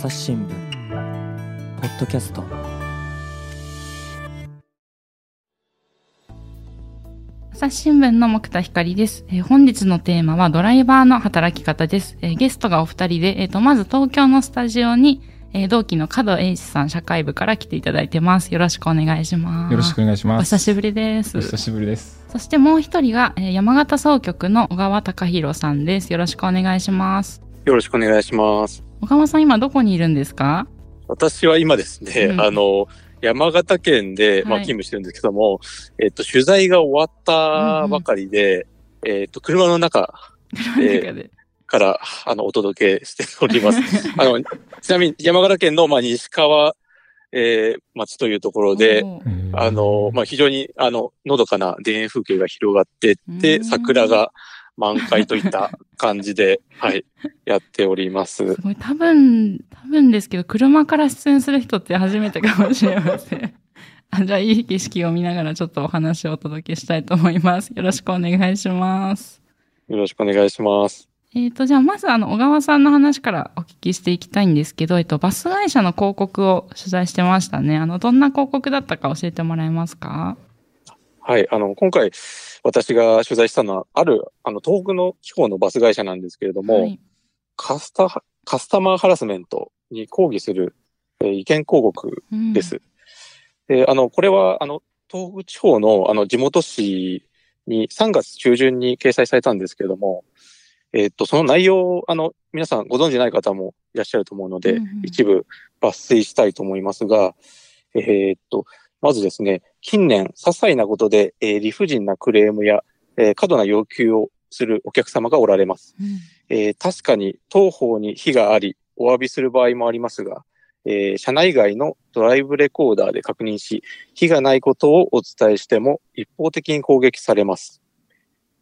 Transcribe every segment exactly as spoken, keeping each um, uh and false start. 朝日新聞ポッドキャスト。朝日新聞の木田光です。えー、本日のテーマはドライバーの働き方です。えー、ゲストがお二人で、えー、とまず東京のスタジオに、えー、同期の角栄一さん、社会部から来ていただいてます。よろしくお願いします。よろしくお願いします。お久しぶりです。お久しぶりです。そしてもう一人が、えー、山形総局の小川隆弘さんです。よろしくお願いします。よろしくお願いします。小川さん、今どこにいるんですか？私は今ですね、うん、あの山形県で、まあ、勤務してるんですけども、はい、えっと取材が終わったばかりで、うんうん、えっと車の中でからあのお届けしております。あのちなみに山形県のまあ西川、えー、町というところで、あのまあ非常にあののどかな田園風景が広がってって桜が満開といった感じで、はい、やっております。すごい、多分、多分ですけど、車から出演する人って初めてかもしれません。あ、じゃあ、いい景色を見ながらちょっとお話をお届けしたいと思います。よろしくお願いします。よろしくお願いします。えっと、じゃあ、まず、あの、小川さんの話からお聞きしていきたいんですけど、えっと、バス会社の広告を取材してましたね。あの、どんな広告だったか教えてもらえますか？はい、あの、今回、私が取材したのは、ある、あの、東北の地方のバス会社なんですけれども、はい、カスタ、カスタマーハラスメントに抗議する、えー、意見広告です。うん、で、あの、これは、あの、東北地方の、あの、地元紙にさんがつちゅうじゅんに掲載されたんですけれども、えー、っと、その内容、あの、皆さんご存知ない方もいらっしゃると思うので、うんうん、一部抜粋したいと思いますが、えー、っと、まずですね、近年、些細なことで、えー、理不尽なクレームや、えー、過度な要求をするお客様がおられます。うん、えー、確かに当方に非があり、お詫びする場合もありますが、えー、車内外のドライブレコーダーで確認し、非がないことをお伝えしても一方的に攻撃されます。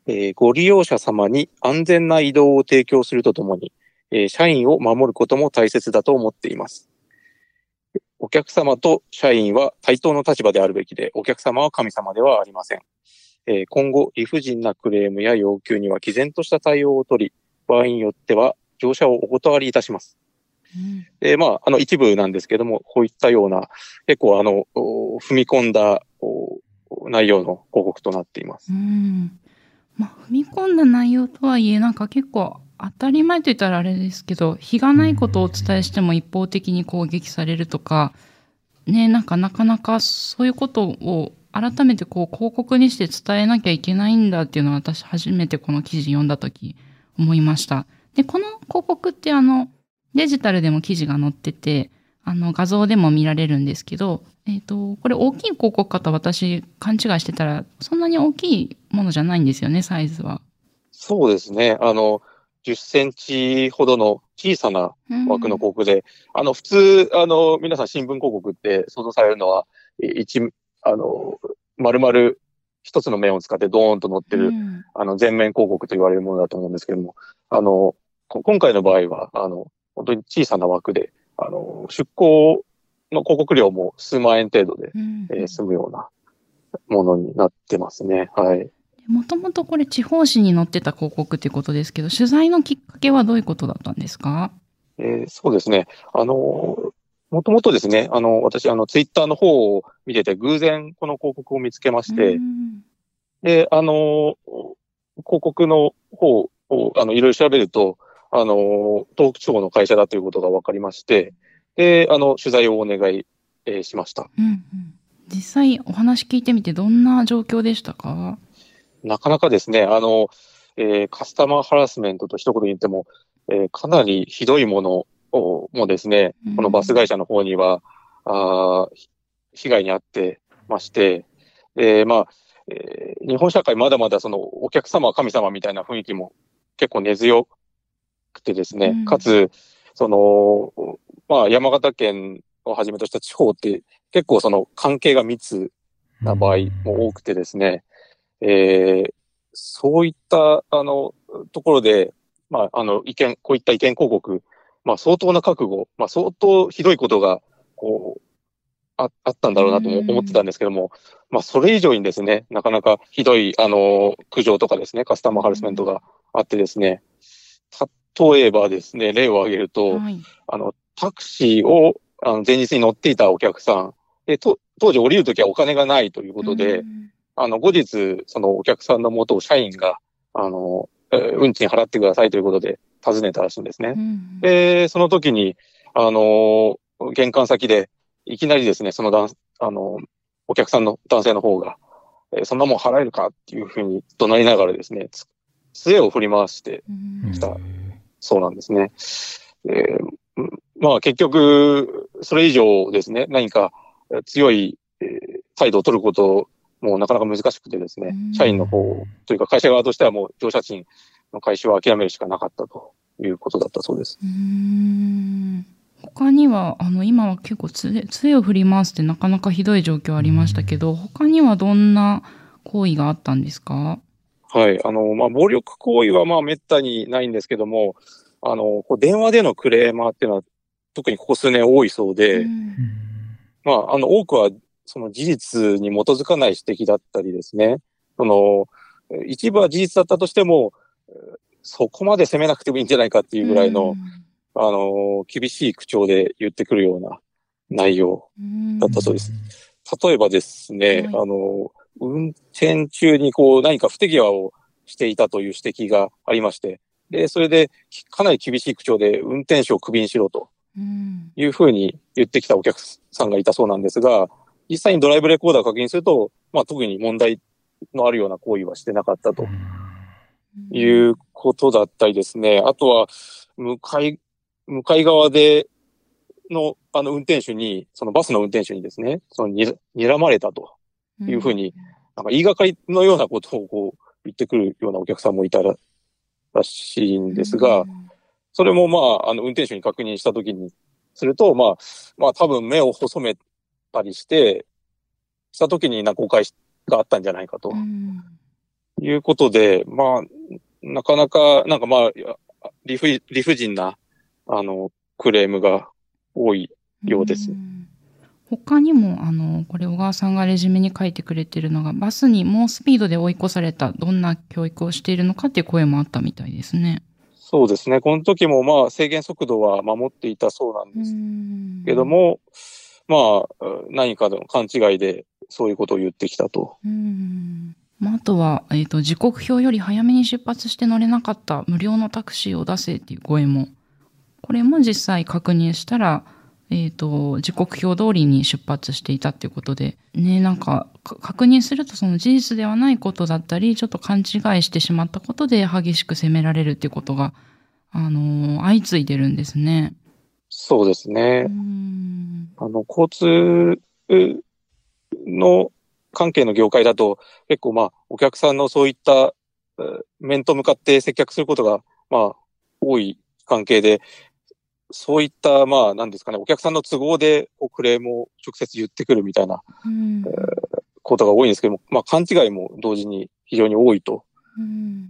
えー、ご利用者様に安全な移動を提供するとともに、えー、社員を守ることも大切だと思っています。お客様と社員は対等の立場であるべきで、お客様は神様ではありません。えー、今後、理不尽なクレームや要求には毅然とした対応を取り、場合によっては乗車をお断りいたします。うん、で、まあ、あの一部なんですけども、こういったような、結構あの、踏み込んだ内容の広告となっています。うん。まあ、踏み込んだ内容とはいえ、なんか結構、当たり前と言ったらあれですけど、非がないことをお伝えしても一方的に攻撃されるとか、ね、なんかなかなかそういうことを改めてこう広告にして伝えなきゃいけないんだっていうのは、私初めてこの記事読んだとき思いました。で、この広告ってあの、デジタルでも記事が載ってて、あの画像でも見られるんですけど、えっと、これ大きい広告かと私勘違いしてたら、そんなに大きいものじゃないんですよね、サイズは。そうですね。あの、じゅっセンチほどの小さな枠の広告で、うん、あの、普通、あの、皆さん新聞広告って想像されるのは、一、あの、丸々一つの面を使ってドーンと載ってる、うん、あの、全面広告と言われるものだと思うんですけども、あの、今回の場合は、あの、本当に小さな枠で、あの、出稿の広告料もすうまんえん程度で、うんえー、済むようなものになってますね。はい。もともとこれ地方紙に載ってた広告ということですけど、取材のきっかけはどういうことだったんですか？えー、そうですね。あの、もともとですね、あの、私、あの、ツイッターの方を見てて、偶然この広告を見つけまして、で、あの、広告の方を、あの、いろいろ調べると、あの、東北地方の会社だということが分かりまして、で、あの、取材をお願い、えー、しました。うんうん。実際お話聞いてみて、どんな状況でしたか？なかなかですね、あの、えー、カスタマーハラスメントと一言言っても、えー、かなりひどいものをもですね、このバス会社の方には、あ、被害に遭ってまして、えー、まあ、えー、日本社会まだまだそのお客様は神様みたいな雰囲気も結構根強くてですね、かつ、その、まあ、山形県をはじめとした地方って結構その関係が密な場合も多くてですね、えー、そういった、あの、ところで、まあ、あの、意見、こういった意見広告、まあ、相当な覚悟、まあ、相当ひどいことが、こう、あ、あったんだろうなとも思ってたんですけども、まあ、それ以上にですね、なかなかひどい、あの、苦情とかですね、カスタマーハラスメントがあってですね、例えばですね、例を挙げると、はい、あの、タクシーをあの前日に乗っていたお客さんで、と当時降りるときはお金がないということで、うん、あの後日そのお客さんの元を社員があの運賃払ってくださいということで尋ねたらしいんですね。うん、でその時にあの玄関先でいきなりですね、その男あのお客さんの男性の方が、えー、そんなもん払えるかっていうふうに怒鳴りながらですね、杖を振り回してきたそうなんですね。えー、まあ結局それ以上ですね、何か強い、えー、態度を取ることもなかなか難しくてですね、社員の方というか会社側としてはもう乗車賃の回収は諦めるしかなかったということだったそうです。うーん、他にはあの今は結構杖、杖を振り回すってなかなかひどい状況ありましたけど、他にはどんな行為があったんですか？はい、あの、まあ、暴力行為はまあ滅多にないんですけども、あの、こう電話でのクレーマーっていうのは特にここ数年多いそうで、うん、まあ、あの、多くはその事実に基づかない指摘だったりですね、その、一部は事実だったとしても、そこまで責めなくてもいいんじゃないかっていうぐらいの、うん、あの、厳しい口調で言ってくるような内容だったそうです。例えばですね、はい、あの、運転中にこう何か不手際をしていたという指摘がありまして、で、それでかなり厳しい口調で運転手をクビにしろというふうに言ってきたお客さんがいたそうなんですが、実際にドライブレコーダーを確認すると、まあ特に問題のあるような行為はしてなかったということだったりですね、あとは向かい、向かい側でのあの運転手に、そのバスの運転手にですね、そのに睨まれたと。いうふうに、なんか言いがかりのようなことをこう言ってくるようなお客さんもいたらしいんですが、それもまあ、あの、運転手に確認したときにすると、まあ、まあ多分目を細めたりして、したときになんか誤解があったんじゃないかと。いうことで、まあ、なかなか、なんかまあ、理不、理不尽な、あの、クレームが多いようです。他にも、あの、これ小川さんがレジュメに書いてくれてるのが、バスに猛スピードで追い越された、どんな教育をしているのかっていう声もあったみたいですね。そうですね。この時もまあ制限速度は守っていたそうなんですけども、まあ何かの勘違いでそういうことを言ってきたと。うーん、まあ、あとは、えっと、時刻表より早めに出発して乗れなかった無料のタクシーを出せっていう声も、これも実際確認したら、えっと、時刻表通りに出発していたっていうことで、ね、なんか、確認するとその事実ではないことだったり、ちょっと勘違いしてしまったことで激しく責められるっていうことが、あのー、相次いでるんですね。そうですね。うん、あの、交通の関係の業界だと、結構まあ、お客さんのそういった、面と向かって接客することが、まあ、多い関係で、そういった、まあ、なんですかね、お客さんの都合でクレームを直接言ってくるみたいな、うんえー、ことが多いんですけども、まあ、勘違いも同時に非常に多いと、うん、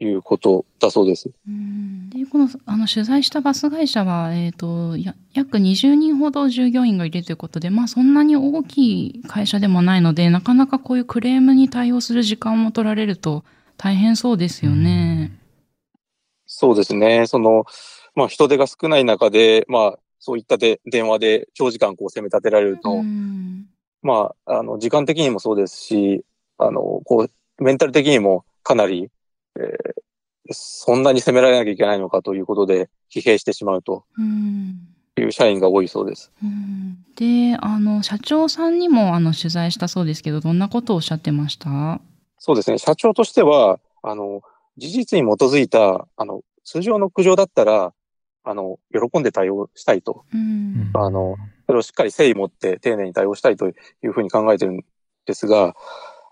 いうことだそうです。うん、で、この、あの、取材したバス会社は、えっと、や、約にじゅうにんほど従業員がいるということで、まあ、そんなに大きい会社でもないので、なかなかこういうクレームに対応する時間も取られると大変そうですよね。うん、そうですね。その、まあ人手が少ない中で、まあそういったで電話で長時間こう攻め立てられると、うん、まああの時間的にもそうですし、あのこうメンタル的にもかなり、えー、そんなに責められなきゃいけないのかということで疲弊してしまうという社員が多いそうです。うん、で、あの社長さんにもあの取材したそうですけど、どんなことをおっしゃってました？そうですね。社長としてはあの事実に基づいたあの通常の苦情だったらあの、喜んで対応したいと。うん、あの、それをしっかり誠意持って丁寧に対応したいというふうに考えてるんですが、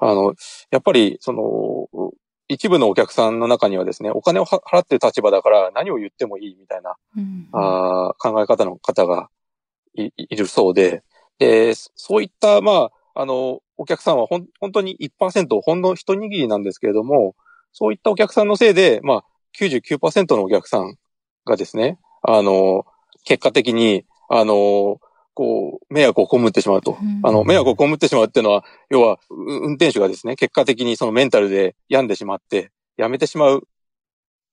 あの、やっぱり、その、一部のお客さんの中にはですね、お金を払ってる立場だから何を言ってもいいみたいな、うん、あ考え方の方が い, いるそうで、で、そういった、まあ、あの、お客さんはほん本当に いちパーセント、ほんの一握りなんですけれども、そういったお客さんのせいで、まあ、きゅうじゅうきゅうパーセント のお客さん、がですね、あの、結果的に、あの、こう、迷惑を被ってしまうと。うん、あの、迷惑を被ってしまうっていうのは、要は、運転手がですね、結果的にそのメンタルで病んでしまって、やめてしまう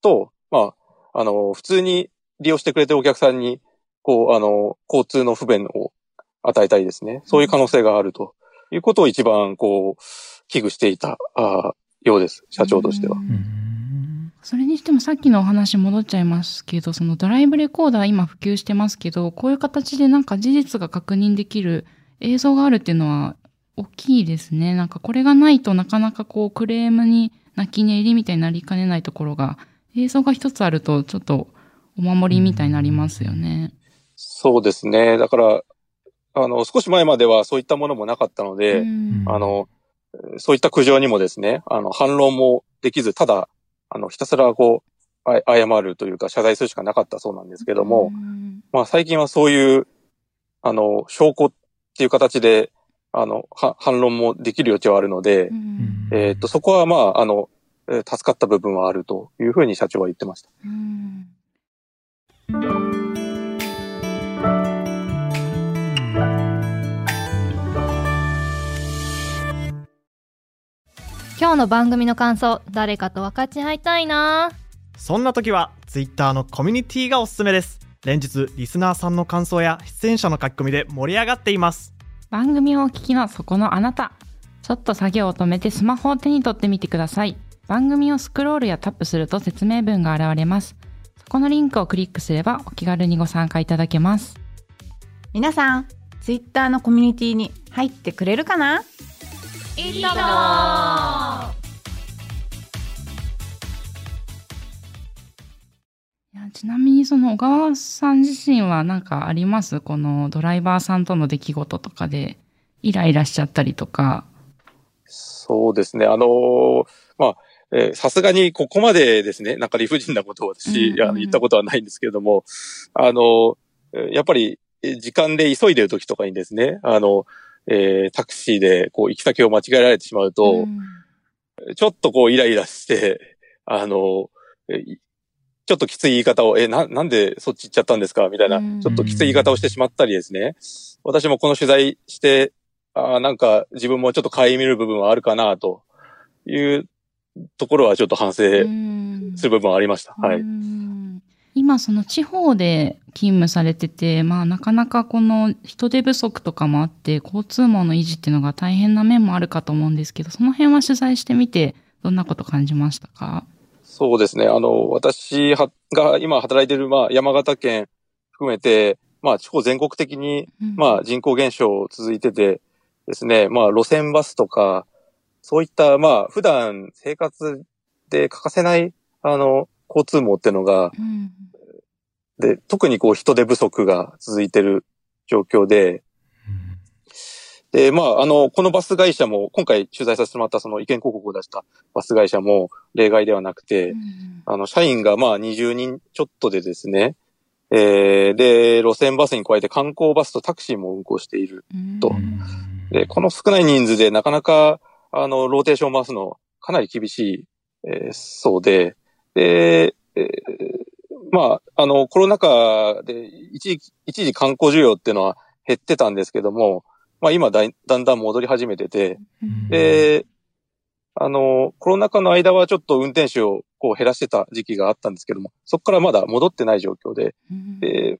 と、まあ、あの、普通に利用してくれてるお客さんに、こう、あの、交通の不便を与えたりですね。そういう可能性があるということを一番、こう、危惧していたようです。社長としては。それにしてもさっきのお話戻っちゃいますけど、そのドライブレコーダー今普及してますけど、こういう形でなんか事実が確認できる映像があるっていうのは大きいですね。なんかこれがないとなかなかこうクレームに泣き寝入りみたいになりかねないところが、映像が一つあるとちょっとお守りみたいになりますよね。うん、そうですね。だから、あの、少し前まではそういったものもなかったので、うん、あの、そういった苦情にもですね、あの、反論もできず、ただ、あの、ひたすらこう、あ、謝るというか謝罪するしかなかったそうなんですけども、うん、まあ最近はそういう、あの、証拠っていう形で、あの、は反論もできる余地はあるので、うん、えっと、そこはまあ、あの、助かった部分はあるというふうに社長は言ってました。うん、今日の番組の感想、誰かと分かち合いたいな。そんな時はツイッターのコミュニティがおすすめです。連日リスナーさんの感想や出演者の書き込みで盛り上がっています。番組をお聞きのそこのあなた、ちょっと作業を止めてスマホを手に取ってみてください。番組をスクロールやタップすると説明文が現れます。そこのリンクをクリックすればお気軽にご参加いただけます。皆さん、ツイッターのコミュニティに入ってくれるかな？いいかな？いや、ちなみにその小川さん自身は何かあります？このドライバーさんとの出来事とかでイライラしちゃったりとか。そうですね。あのー、まあ。さすがにここまでですね、なんか理不尽なことを私、うんうんうん、言ったことはないんですけれども、あの、やっぱり時間で急いでる時とかにですね、あの、えー、タクシーでこう行き先を間違えられてしまうと、うん、ちょっとこうイライラして、あの、ちょっときつい言い方を、え、な、なんでそっち行っちゃったんですかみたいな、ちょっときつい言い方をしてしまったりですね、私もこの取材して、あ、なんか自分もちょっと顧みる部分はあるかなという、ところはちょっと反省する部分はありました。はい。今その地方で勤務されてて、まあなかなかこの人手不足とかもあって、交通網の維持っていうのが大変な面もあるかと思うんですけど、その辺は取材してみてどんなこと感じましたか？そうですね。あの、私が今働いている、まあ山形県含めて、まあ地方全国的に、まあ人口減少続いててですね、うん、まあ路線バスとか、そういった、まあ、普段生活で欠かせない、あの、交通網っていうのが、うん、で、特にこう人手不足が続いてる状況で、うん、で、まあ、あの、このバス会社も、今回取材させてもらったその意見広告を出したバス会社も例外ではなくて、うん、あの、社員がまあにじゅうにんちょっとでですね、えー、で、路線バスに加えて観光バスとタクシーも運行していると。うん、で、この少ない人数でなかなか、あの、ローテーションを回すの、かなり厳しい、えー、そうで、で、えー、まあ、あの、コロナ禍で一時、一時観光需要っていうのは減ってたんですけども、まあ今だ、だんだん戻り始めてて、うん、で、あの、コロナ禍の間はちょっと運転手をこう減らしてた時期があったんですけども、そこからまだ戻ってない状況で、うん、で、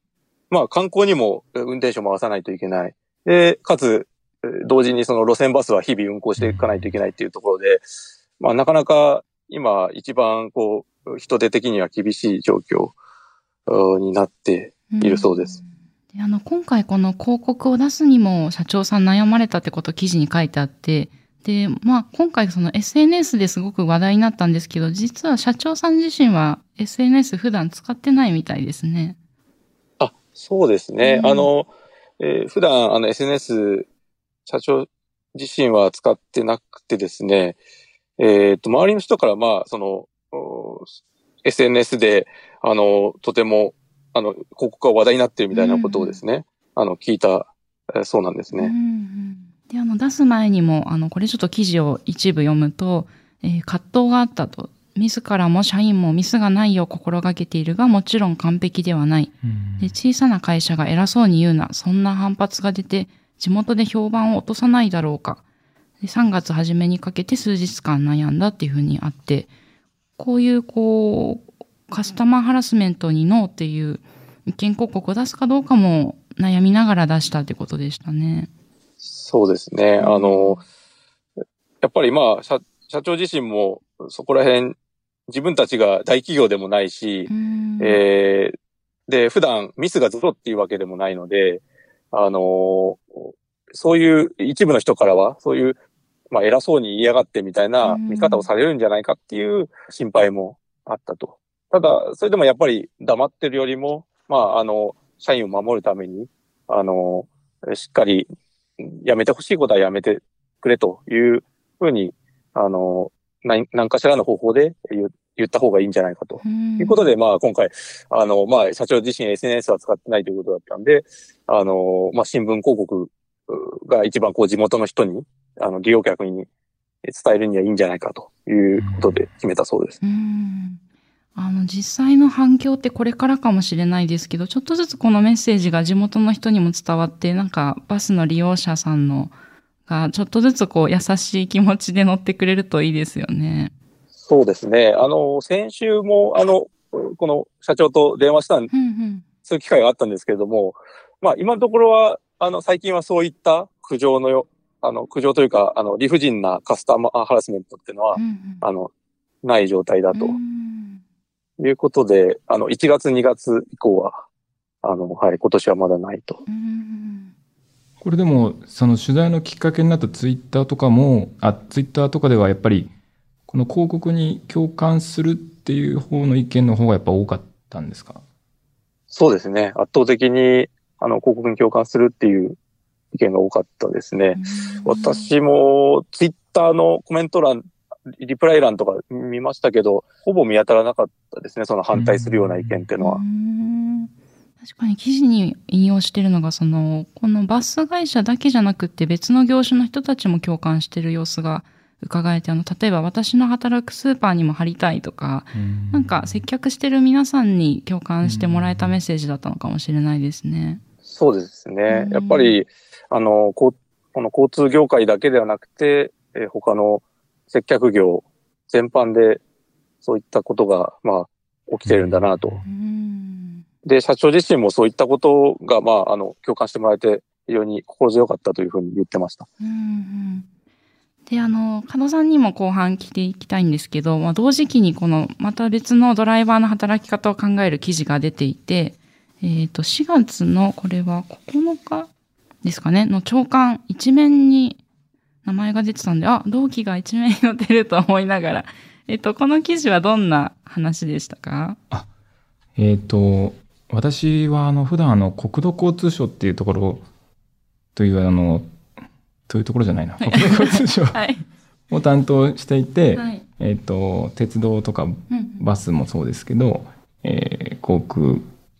まあ観光にも運転手を回さないといけない。で、かつ、同時にその路線バスは日々運行していかないといけないっていうところで、まあなかなか今一番こう人手的には厳しい状況になっているそうです。うん、で、あの今回この広告を出すにも社長さん悩まれたってことを記事に書いてあって、で、まあ今回その エスエヌエス ですごく話題になったんですけど、実は社長さん自身は エスエヌエス 普段使ってないみたいですね。あ、そうですね。うん、あの、えー、普段あの エスエヌエス社長自身は使ってなくてですね、えっと、周りの人から、まあ、その、エスエヌエス で、あの、とても、あの、広告が話題になってるみたいなことをですね、うん、あの、聞いた、そうなんですね。うんうん、で、あの、出す前にも、あの、これちょっと記事を一部読むと、えー、葛藤があったと。自らも社員もミスがないよう心がけているが、もちろん完璧ではない。うん、で、小さな会社が偉そうに言うな、そんな反発が出て、地元で評判を落とさないだろうか。で、さんがつ初めにかけて数日間悩んだっていうふうにあって、こういうこう、カスタマーハラスメントにノーっていう意見広告を出すかどうかも悩みながら出したってことでしたね。そうですね。あの、やっぱりまあ、社、社長自身もそこら辺、自分たちが大企業でもないし、えー、で、普段ミスがゼロっていうわけでもないので、あの、そういう一部の人からは、そういう、まあ偉そうに言いやがってみたいな見方をされるんじゃないかっていう心配もあったと。ただ、それでもやっぱり黙ってるよりも、まあ、あの、社員を守るために、あの、しっかりやめてほしいことはやめてくれというふうに、あの、何、何かしらの方法で言った方がいいんじゃないかと。いうことで、まあ、今回、あの、まあ、社長自身 エスエヌエス は使ってないということだったんで、あの、まあ、新聞広告が一番こう地元の人に、あの、利用客に伝えるにはいいんじゃないかということで決めたそうです。うん、あの、実際の反響ってこれからかもしれないですけど、ちょっとずつこのメッセージが地元の人にも伝わって、なんかバスの利用者さんのがちょっとずつこう優しい気持ちで乗ってくれるといいですよね。そうですね。あの、先週もあの、この社長と電話した、うんうん、そういう機会があったんですけれども、まあ今のところは、あの、最近はそういった苦情のよ、あの、苦情というか、あの、理不尽なカスタマーハラスメントっていうのは、うんうん、あの、ない状態だと。うん、いうことで、あの、いちがつにがつ以降は、あの、はい、今年はまだないと。これでも、その取材のきっかけになったツイッターとかも、あ、ツイッターとかではやっぱり、この広告に共感するっていう方の意見の方がやっぱ多かったんですか？そうですね。圧倒的に、あの、広告に共感するっていう意見が多かったですね。私もツイッターのコメント欄、リプライ欄とか見ましたけど、ほぼ見当たらなかったですね、その反対するような意見っていうのは。うん、確かに記事に引用してるのが、その、このバス会社だけじゃなくて別の業種の人たちも共感してる様子が伺えて、あの、例えば私の働くスーパーにも貼りたいとか、んなんか接客してる皆さんに共感してもらえたメッセージだったのかもしれないですね。そうですね。やっぱり、あの、こ、この交通業界だけではなくて、え他の接客業全般でそういったことが、まあ、起きてるんだなと。うん、で、社長自身もそういったことが、まあ、あの、共感してもらえて、非常に心強かったというふうに言ってました。うんで、あの、加藤さんにも後半聞いていきたいんですけど、まあ、同時期にこの、また別のドライバーの働き方を考える記事が出ていて、えっと、しがつの、これはここのかですかね、の朝刊一面に、名前が出てたんで、あ、同期が一面に載ってると思いながら。えっと、この記事はどんな話でしたか？あ、えっと、私は、あの、普段、あの、国土交通省っていうところ、という、あの、というところじゃないな、はい、国土交通省を担当していて、はい、えっと、鉄道とか、バスもそうですけど、うん、えー、航空、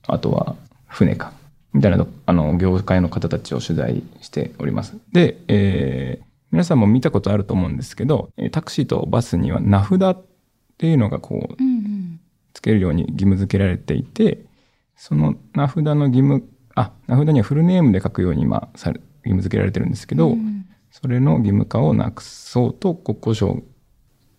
あとは、船か、みたいな、あの、業界の方たちを取材しております。で、えー皆さんも見たことあると思うんですけど、タクシーとバスには名札っていうのがこう、つけるように義務付けられていて、その名札の義務、あ、名札にはフルネームで書くように今、義務付けられてるんですけど、うん、それの義務化をなくそうと国交省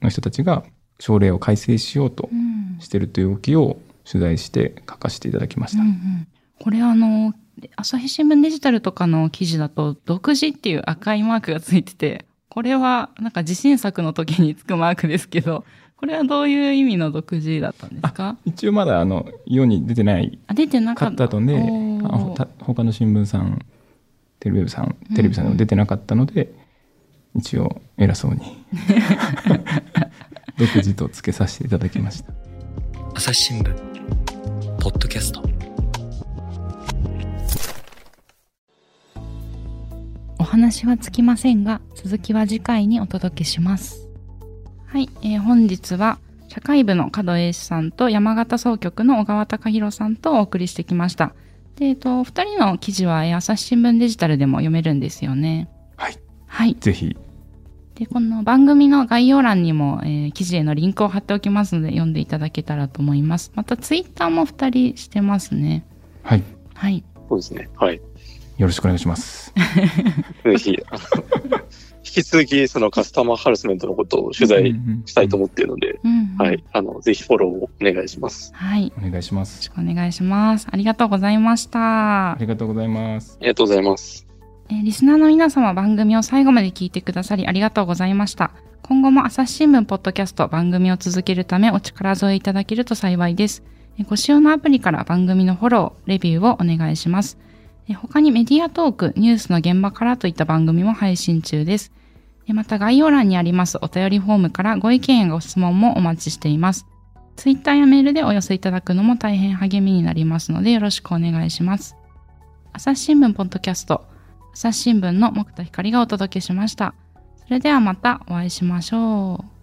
の人たちが省令を改正しようとしてるという動きを取材して書かせていただきました。うんうん、これあの、朝日新聞デジタルとかの記事だと、独自っていう赤いマークがついてて、これはなんか地震作の時につくマークですけど、これはどういう意味の独自だったんですか？一応まだあの世に出てないかったので、他の新聞さん、テレビさん、テレビさんでも出てなかったので、うん、一応偉そうに独自とつけさせていただきました。朝日新聞ポッドキャスト。お話はつきませんが、続きは次回にお届けします。はい、えー、本日は社会部の加藤英史さんと山形総局の小川貴弘さんとお送りしてきました。で、えっと、お二人の記事は朝日新聞デジタルでも読めるんですよね。はい。はい。ぜひ。で、この番組の概要欄にも、えー、記事へのリンクを貼っておきますので、読んでいただけたらと思います。またツイッターも二人してますね。はい。はい。そうですね。はい。よろしくお願いします。ぜひ、あの、引き続きそのカスタマーハラスメントのことを取材したいと思っているので、うんうんうんはい、あのぜひフォローをお願いします。はい、お願いします。よろしくお願いします。ありがとうございました。ありがとうございます。ありがとうございます。えー、リスナーの皆様、番組を最後まで聞いてくださりありがとうございました。今後も朝日新聞ポッドキャスト番組を続けるためお力添えいただけると幸いです。ご使用のアプリから番組のフォロー、レビューをお願いします。他にメディアトーク、ニュースの現場からといった番組も配信中です。また概要欄にありますお便りフォームからご意見やご質問もお待ちしています。ツイッターやメールでお寄せいただくのも大変励みになりますのでよろしくお願いします。朝日新聞ポッドキャスト、朝日新聞の木田光がお届けしました。それではまたお会いしましょう。